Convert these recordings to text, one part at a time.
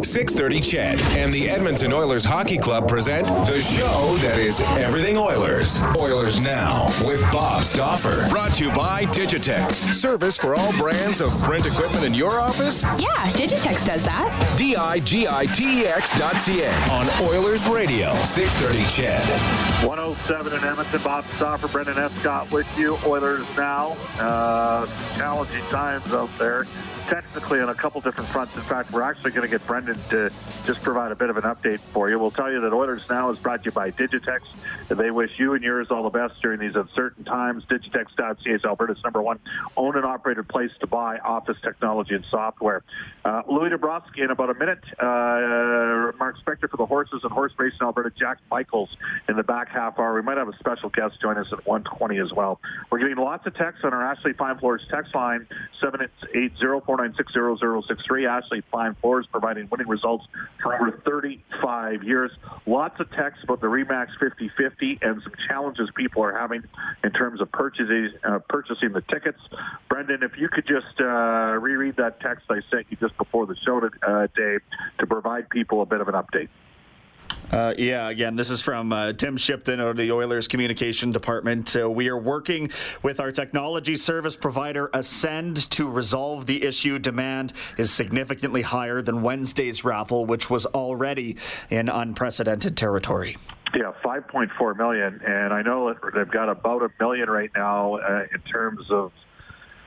630 Ched and the Edmonton Oilers Hockey Club present the show that is everything Oilers. Oilers Now with Bob Stauffer. Brought to you by Digitex. Service for all brands of print equipment in your office? Yeah, Digitex does that. Digitex.ca on Oilers Radio, 630 Ched. 107 in Edmonton. Bob Stauffer, Brendan Escott with you. Oilers Now. Challenging times out there. Technically on a couple different fronts. In fact, we're actually going to get Brendan to just provide a bit of an update for you. We'll tell you that Oilers Now is brought to you by Digitex. They wish you and yours all the best during these uncertain times. Digitex.ca is Alberta's #1 owned and operated place to buy office technology and software. Louis DeBrusk in about a minute. Mark Spector for the horses and horse racing Alberta. Jack Michaels in the back half hour. We might have a special guest join us at 1:20 as well. We're getting lots of texts on our Ashley Fine Floors text line, 780-496-0063. Ashley Fine Floors providing winning results for over 35 years. Lots of texts about the Remax 50/50 and some challenges people are having in terms of purchasing the tickets. Brendan, if you could just reread that text I sent you just before the show today to provide people a bit of an update. Again, this is from Tim Shipton of the Oilers Communication Department. We are working with our technology service provider, Ascend, to resolve the issue. Demand is significantly higher than Wednesday's raffle, which was already in unprecedented territory. Yeah, 5.4 million, and I know they've got about a million right now in terms of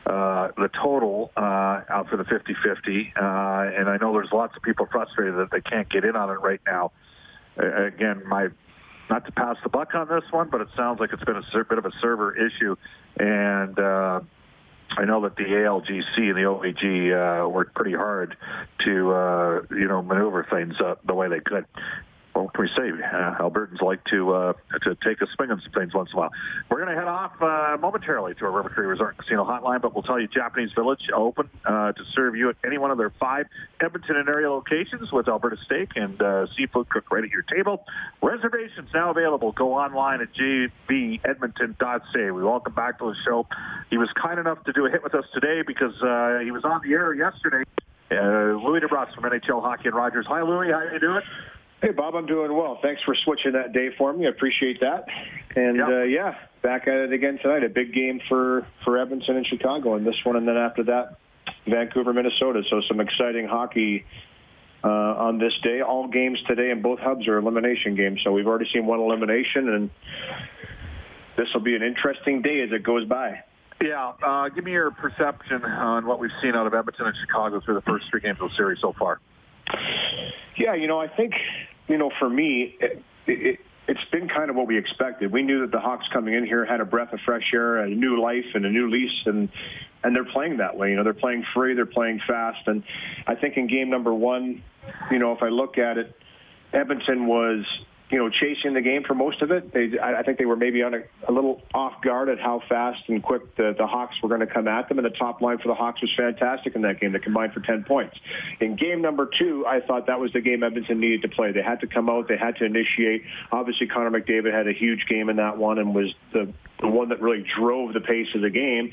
the total out for the 50/50, and I know there's lots of people frustrated that they can't get in on it right now. Again, not to pass the buck on this one, but it sounds like it's been a bit of a server issue. And I know that the ALGC and the OVG worked pretty hard to, maneuver things up the way they could. What can we say? Albertans like to take a swing on some things once in a while. We're going to head off momentarily to our River Cree Resort Casino hotline, but we'll tell you Japanese Village open to serve you at any one of their 5 Edmonton and area locations with Alberta steak and seafood cooked right at your table. Reservations now available. Go online at jvedmonton.ca. We welcome back to the show. He was kind enough to do a hit with us today because he was on the air yesterday. Louis DeBrusk from NHL Hockey and Rogers. Hi, Louis. How are you doing? Hey, Bob, I'm doing well. Thanks for switching that day for me. I appreciate that. And, back at it again tonight. A big game for Edmonton and Chicago in this one. And then after that, Vancouver, Minnesota. So some exciting hockey on this day. All games today in both hubs are elimination games. So we've already seen one elimination, and this will be an interesting day as it goes by. Yeah. Give me your perception on what we've seen out of Edmonton and Chicago through the first 3 games of the series so far. Yeah, I think... for me, it's been kind of what we expected. We knew that the Hawks coming in here had a breath of fresh air, a new life and a new lease, and they're playing that way. They're playing free, they're playing fast. And I think in game number 1, if I look at it, Edmonton was, chasing the game for most of it. I think they were maybe on a little off guard at how fast and quick the Hawks were going to come at them. And the top line for the Hawks was fantastic in that game. They combined for 10 points. In game number 2, I thought that was the game Edmonton needed to play. They had to come out. They had to initiate. Obviously, Connor McDavid had a huge game in that one and was the one that really drove the pace of the game.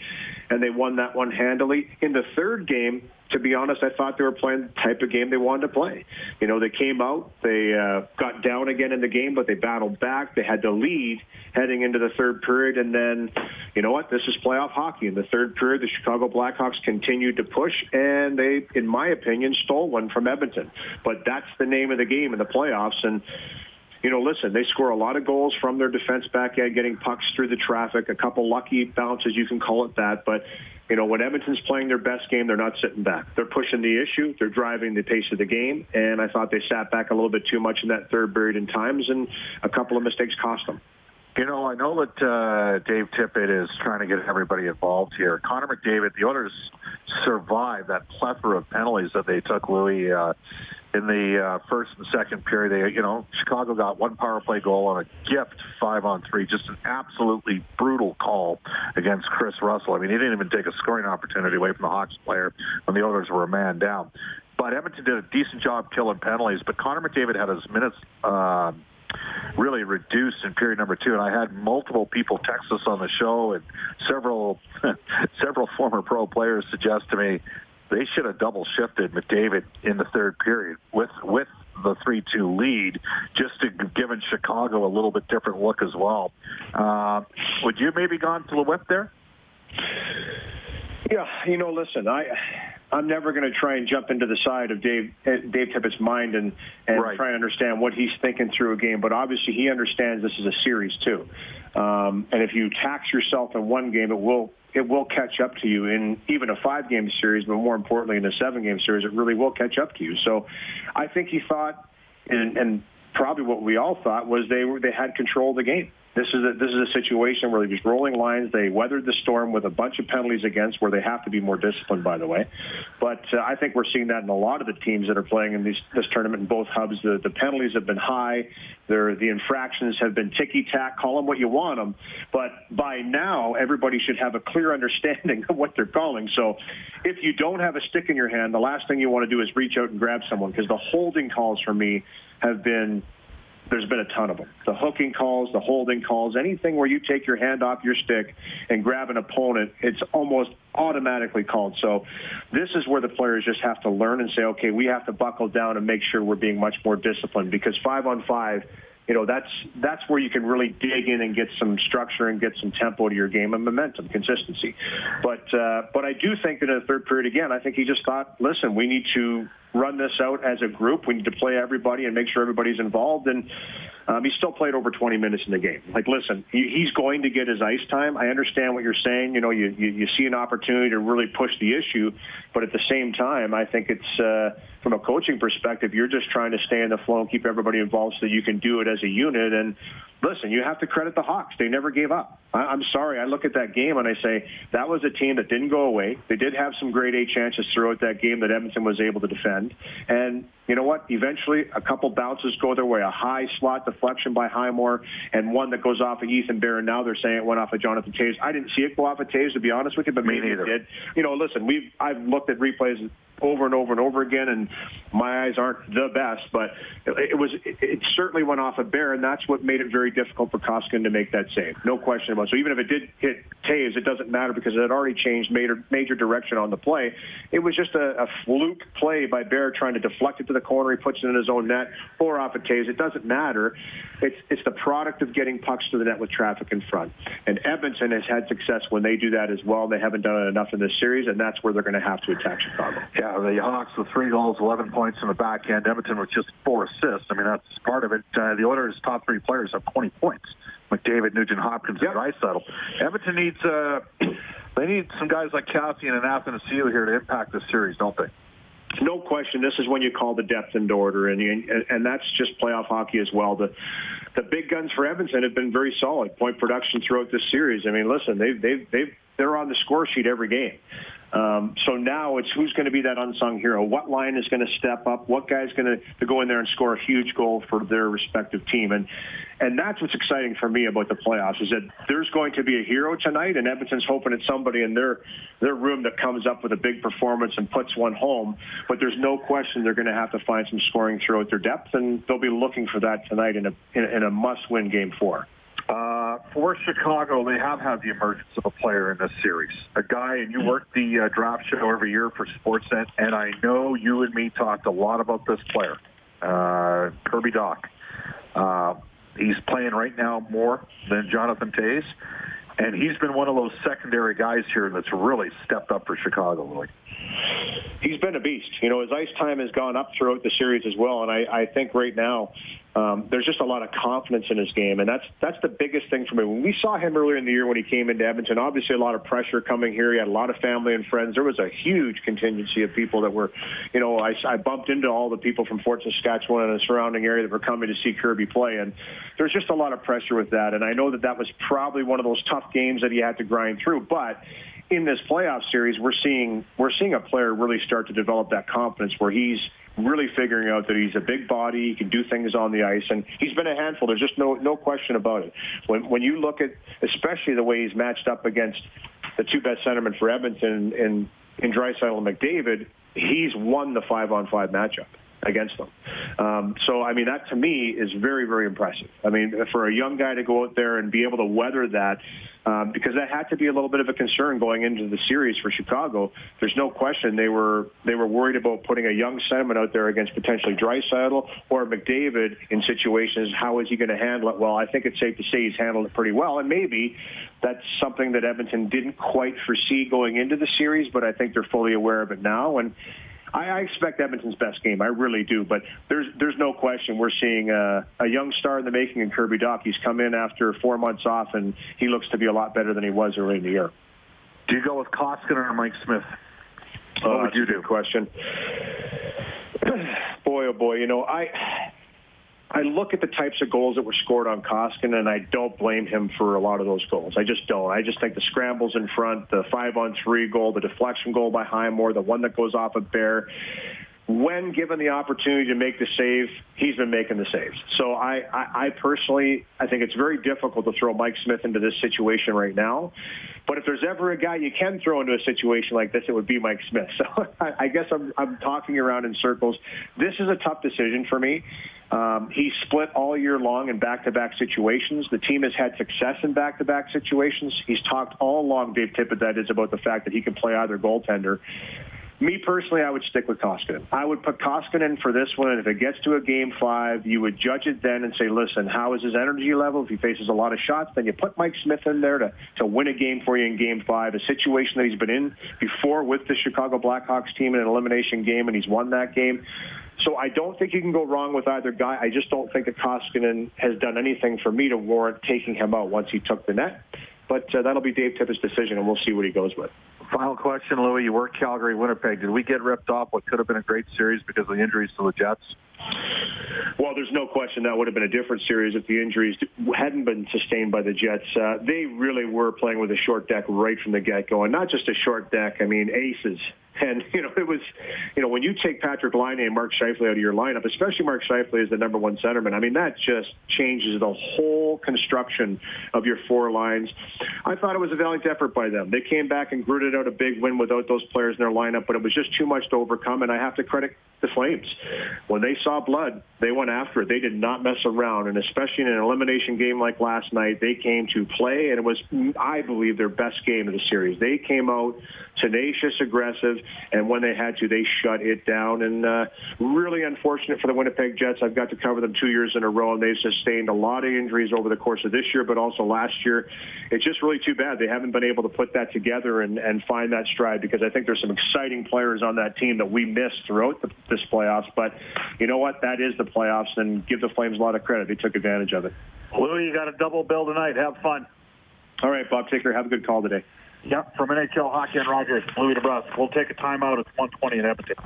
And they won that one handily. In the third game, to be honest, I thought they were playing the type of game they wanted to play. You know, they came out, they got down again in the game, but they battled back. They had the lead heading into the third period, and then, you know what, this is playoff hockey. In the third period, the Chicago Blackhawks continued to push, and they, in my opinion, stole one from Edmonton. But that's the name of the game in the playoffs, and you know, listen, they score a lot of goals from their defense back end, getting pucks through the traffic, a couple lucky bounces, you can call it that. But, you know, when Edmonton's playing their best game, they're not sitting back. They're pushing the issue. They're driving the pace of the game. And I thought they sat back a little bit too much in that third period in times, and a couple of mistakes cost them. You know, I know that Dave Tippett is trying to get everybody involved here. Connor McDavid, the Oilers survived that plethora of penalties that they took, Louis, in the first and second period. They, you know, Chicago got one power play goal on a gift 5-on-3, just an absolutely brutal call against Chris Russell. I mean, he didn't even take a scoring opportunity away from the Hawks player when the Oilers were a man down. But Edmonton did a decent job killing penalties, but Connor McDavid had his minutes really reduced in period number two, and I had multiple people text us on the show, and several former pro players suggest to me they should have double shifted McDavid in the third period with the 3-2 lead, just to giving Chicago a little bit different look as well. Would you maybe gone to the whip there? Yeah, you know, listen, I'm never going to try and jump into the side of Dave Tippett's mind and right, try and understand what he's thinking through a game. But obviously he understands this is a series too. And if you tax yourself in one game, it will catch up to you in even a 5-game series, but more importantly in a 7-game series, it really will catch up to you. So I think he thought, and probably what we all thought, was they had control of the game. This is a situation where they was rolling lines. They weathered the storm with a bunch of penalties against, where they have to be more disciplined, by the way. But I think we're seeing that in a lot of the teams that are playing in this tournament in both hubs. The penalties have been high. The infractions have been ticky-tack. Call them what you want them. But by now, everybody should have a clear understanding of what they're calling. So if you don't have a stick in your hand, the last thing you want to do is reach out and grab someone, because the holding calls for me have been... There's been a ton of them. The hooking calls, the holding calls, anything where you take your hand off your stick and grab an opponent, it's almost automatically called. So this is where the players just have to learn and say, okay, we have to buckle down and make sure we're being much more disciplined, because 5-on-5, you know, that's where you can really dig in and get some structure and get some tempo to your game and momentum, consistency. But I do think that in the third period, again, I think he just thought, listen, we need to run this out as a group. We need to play everybody and make sure everybody's involved. And he still played over 20 minutes in the game. Like, listen, he's going to get his ice time. I understand what you're saying. You know, you see an opportunity to really push the issue. But at the same time, I think it's, from a coaching perspective, you're just trying to stay in the flow and keep everybody involved so that you can do it as a unit. And listen, you have to credit the Hawks. They never gave up. I'm sorry. I look at that game and I say that was a team that didn't go away. They did have some grade A chances throughout that game that Edmonton was able to defend. And you know what? Eventually, a couple bounces go their way. A high slot deflection by Highmore and one that goes off of Ethan Bear. And now they're saying it went off of Jonathan Toews. I didn't see it go off of Toews, to be honest with you, but maybe it did. You know, listen, I've looked at replays over and over and over again, and my eyes aren't the best, but it certainly went off a Bear, and that's what made it very difficult for Koskinen to make that save. No question about it. So even if it did hit Toews, it doesn't matter because it had already changed major direction on the play. It was just a fluke play by Bear trying to deflect it to the corner. He puts it in his own net or off of Toews. It doesn't matter. It's the product of getting pucks to the net with traffic in front. And Edmonton has had success when they do that as well. They haven't done it enough in this series, and that's where they're going to have to attack Chicago. Yeah. The Hawks with 3 goals, 11 points in the back end. Edmonton with just 4 assists. I mean, that's part of it. The Oilers' top 3 players have 20 points. McDavid, Nugent, Hopkins, and Draisaitl. Edmonton needs they need some guys like Kassian and Athanasiou here to impact this series, don't they? No question. This is when you call the depth into order, and that's just playoff hockey as well. The big guns for Edmonton have been very solid point production throughout this series. I mean, listen, they're on the score sheet every game. So now it's who's going to be that unsung hero. What line is going to step up? What guy's going to go in there and score a huge goal for their respective team? And that's what's exciting for me about the playoffs, is that there's going to be a hero tonight, and Edmonton's hoping it's somebody in their room that comes up with a big performance and puts one home. But there's no question they're going to have to find some scoring throughout their depth, and they'll be looking for that tonight in a must-win game 4. For Chicago, they have had the emergence of a player in this series. A guy, and you work the draft show every year for Sportsnet, and I know you and me talked a lot about this player, Kirby Dach. He's playing right now more than Jonathan Toews, and he's been one of those secondary guys here that's really stepped up for Chicago, Louis. He's been a beast. You know, his ice time has gone up throughout the series as well, and I think right now there's just a lot of confidence in his game, and that's the biggest thing for me. When we saw him earlier in the year when he came into Edmonton, obviously a lot of pressure coming here. He had a lot of family and friends. There was a huge contingency of people that were, you know, I bumped into all the people from Fort Saskatchewan and the surrounding area that were coming to see Kirby play, and there's just a lot of pressure with that, and I know that was probably one of those tough games that he had to grind through, but in this playoff series, we're seeing a player really start to develop that confidence where he's really figuring out that he's a big body, he can do things on the ice, and he's been a handful. There's just no question about it. When you look at, especially the way he's matched up against the two best centermen for Edmonton in Draisaitl and McDavid, he's won the 5-on-5 matchup against them. So, I mean, that to me is very, very impressive. I mean, for a young guy to go out there and be able to weather that, because that had to be a little bit of a concern going into the series for Chicago. There's no question they were worried about putting a young centerman out there against potentially Draisaitl or McDavid in situations. How is he going to handle it? Well, I think it's safe to say he's handled it pretty well, and maybe that's something that Edmonton didn't quite foresee going into the series, but I think they're fully aware of it now, and I expect Edmonton's best game. I really do. But there's no question we're seeing a young star in the making in Kirby Dach. He's come in after 4 months off, and he looks to be a lot better than he was early in the year. Do you go with Koskinen or Mike Smith? What would you do? Good question. Boy, oh boy. You know, I look at the types of goals that were scored on Koskinen, and I don't blame him for a lot of those goals. I just don't. I just think the scrambles in front, the 5-on-3 goal, the deflection goal by Highmore, the one that goes off of Bear. When given the opportunity to make the save, he's been making the saves. So I personally, I think it's very difficult to throw Mike Smith into this situation right now. But if there's ever a guy you can throw into a situation like this, it would be Mike Smith. So I guess I'm talking around in circles. This is a tough decision for me. He's split all year long in back-to-back situations. The team has had success in back-to-back situations. He's talked all along, Dave Tippett, that is, about the fact that he can play either goaltender. Me personally, I would stick with Koskinen. I would put Koskinen for this one, and if it gets to a game 5, you would judge it then and say, listen, how is his energy level? If he faces a lot of shots, then you put Mike Smith in there to win a game for you in game 5, a situation that he's been in before with the Chicago Blackhawks team in an elimination game, and he's won that game. So I don't think you can go wrong with either guy. I just don't think that Koskinen has done anything for me to warrant taking him out once he took the net. But that'll be Dave Tippett's decision, and we'll see what he goes with. Final question, Louis. You work Calgary, Winnipeg. Did we get ripped off what could have been a great series because of the injuries to the Jets? Well, there's no question that would have been a different series if the injuries hadn't been sustained by the Jets. They really were playing with a short deck right from the get-go, and not just a short deck. I mean, aces. And, you know, it was, you know, when you take Patrick Laine and Mark Scheifele out of your lineup, especially Mark Scheifele as the number one centerman, I mean, that just changes the whole construction of your four lines. I thought it was a valiant effort by them. They came back and gritted out a big win without those players in their lineup, but it was just too much to overcome, and I have to credit the Flames. When they saw blood, they went after it. They did not mess around, and especially in an elimination game like last night, they came to play, and it was, I believe, their best game of the series. They came out tenacious, aggressive, and when they had to, they shut it down. And really unfortunate for the Winnipeg Jets. I've got to cover them 2 years in a row, and they've sustained a lot of injuries over the course of this year, but also last year. It's just really too bad they haven't been able to put that together and find that stride, because I think there's some exciting players on that team that we missed throughout this playoffs. But you know what? That is the playoffs, and give the Flames a lot of credit. They took advantage of it. Louis, you got a double bill tonight. Have fun. All right, Bob Ticker. Have a good call today. Yep, from NHL Hockey and Rogers, Louis DeBrusk. We'll take a timeout. It's 1:20 in Edmonton.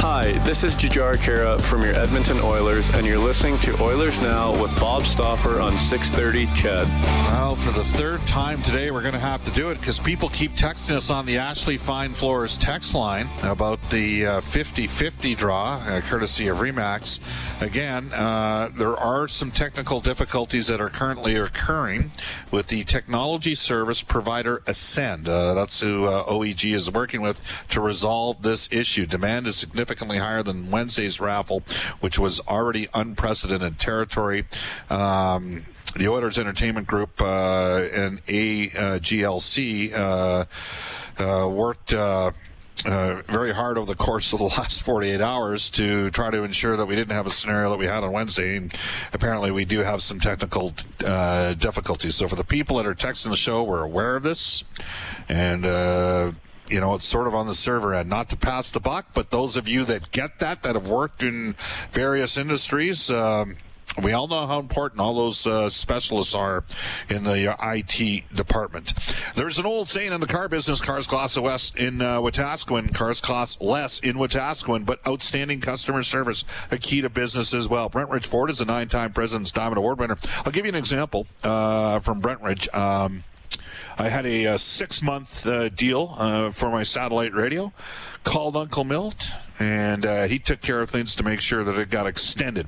Hi, this is Jujhar Khaira from your Edmonton Oilers, and you're listening to Oilers Now with Bob Stauffer on 630 Ched. Well, for the third time today, we're going to have to do it because people keep texting us on the Ashley Fine Floors text line about the 50-50 draw, courtesy of Remax. Again, there are some technical difficulties that are currently occurring with the technology service provider Ascend. That's who OEG is working with to resolve this issue. Demand is significantly significantly higher than Wednesday's raffle, which was already unprecedented territory. The Oilers Entertainment Group and AGLC worked very hard over the course of the last 48 hours to try to ensure that we didn't have a scenario that we had on Wednesday, and apparently we do have some technical difficulties. So for the people that are texting the show, we're aware of this, and you know, it's sort of on the server end, not to pass the buck, but those of you that get that, that have worked in various industries, we all know how important all those specialists are in the IT department. There's an old saying in the car business, cars cost less in Wetaskiwin. Cars cost less in Wetaskiwin, but outstanding customer service, a key to business as well. Brentridge Ford is a 9-time President's Diamond Award winner. I'll give you an example from Brentridge. I had a 6-month deal for my satellite radio. Called Uncle Milt, and he took care of things to make sure that it got extended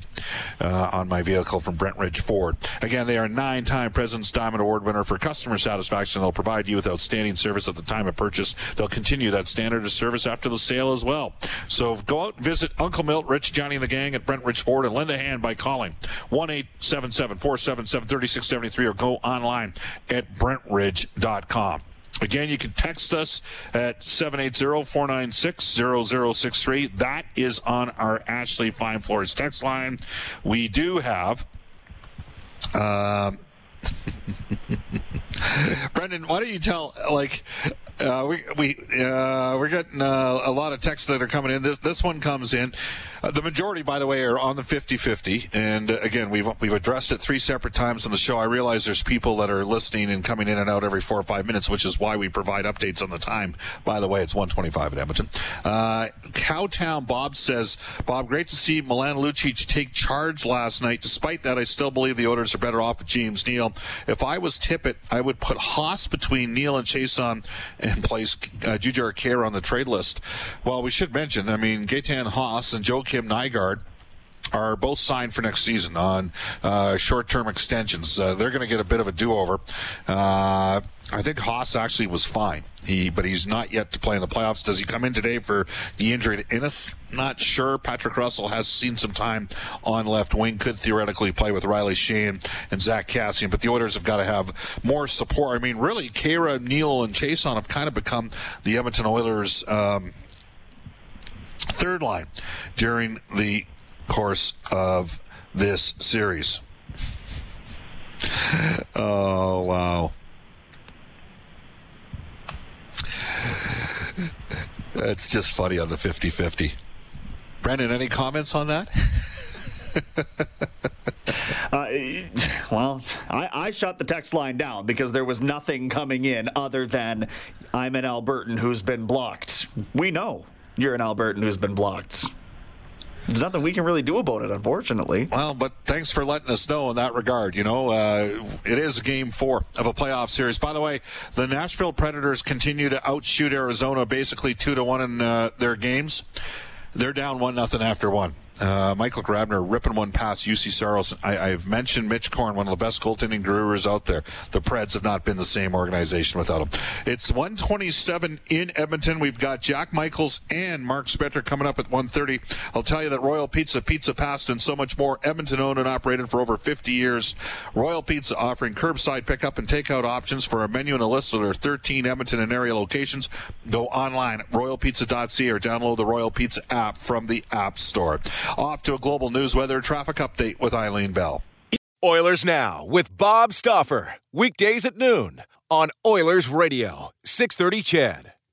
on my vehicle from Brentridge Ford. Again, they are 9-time President's Diamond Award winner for customer satisfaction. They'll provide you with outstanding service at the time of purchase. They'll continue that standard of service after the sale as well. So go out and visit Uncle Milt, Rich, Johnny, and the gang at Brentridge Ford, and lend a hand by calling 1-877-477-3673 or go online at brentridge.com. Again, you can text us at 780-496-0063. That is on our Ashley Fine Floors text line. We do have... Brendan, why don't you tell... We're getting a lot of texts that are coming in. This one comes in. The majority, by the way, are on the 50-50. And again, we've addressed it 3 separate times on the show. I realize there's people that are listening and coming in and out every 4 or 5 minutes, which is why we provide updates on the time. By the way, it's 1:25 at Edmonton. Cowtown Bob says, Bob, great to see Milan Lucic take charge last night. Despite that, I still believe the Oilers are better off with James Neal. If I was Tippett, I would put Haas between Neal and Chason and place Jujhar Khaira on the trade list. Well, we should mention, I mean, Gaetan Haas and Joakim Nygård are both signed for next season on short-term extensions. They're going to get a bit of a do-over. I think Haas actually was fine, but he's not yet to play in the playoffs. Does he come in today for the injury to Innes? Not sure. Patrick Russell has seen some time on left wing, could theoretically play with Riley Shane and Zach Kassian, but the Oilers have got to have more support. I mean, really, Khaira, Neal, and Chason have kind of become the Edmonton Oilers' third line during the course of this series. Oh, wow. That's just funny on the 50-50. Brendan, any comments on that? Well, I shut the text line down because there was nothing coming in other than I'm an Albertan who's been blocked. We know you're an Albertan who's been blocked. There's nothing we can really do about it, unfortunately. Well, but thanks for letting us know in that regard. You know, it is Game 4 of a playoff series. By the way, the Nashville Predators continue to outshoot Arizona basically 2-1 in their games. They're down 1-0 after 1. Michael Grabner ripping one past UC Saros. I've mentioned Mitch Korn, one of the best goaltending gurus out there. The Preds have not been the same organization without him. It's 1:27 in Edmonton. We've got Jack Michaels and Mark Spector coming up at 1:30. I'll tell you that Royal Pizza, Pizza Past, and so much more. Edmonton owned and operated for over 50 years. Royal Pizza offering curbside pickup and takeout options for a menu and a list of their 13 Edmonton and area locations. Go online at royalpizza.ca or download the Royal Pizza app from the App Store. Off to a global news weather traffic update with Eileen Bell. Oilers Now with Bob Stauffer. Weekdays at noon on Oilers Radio, 630 Ched.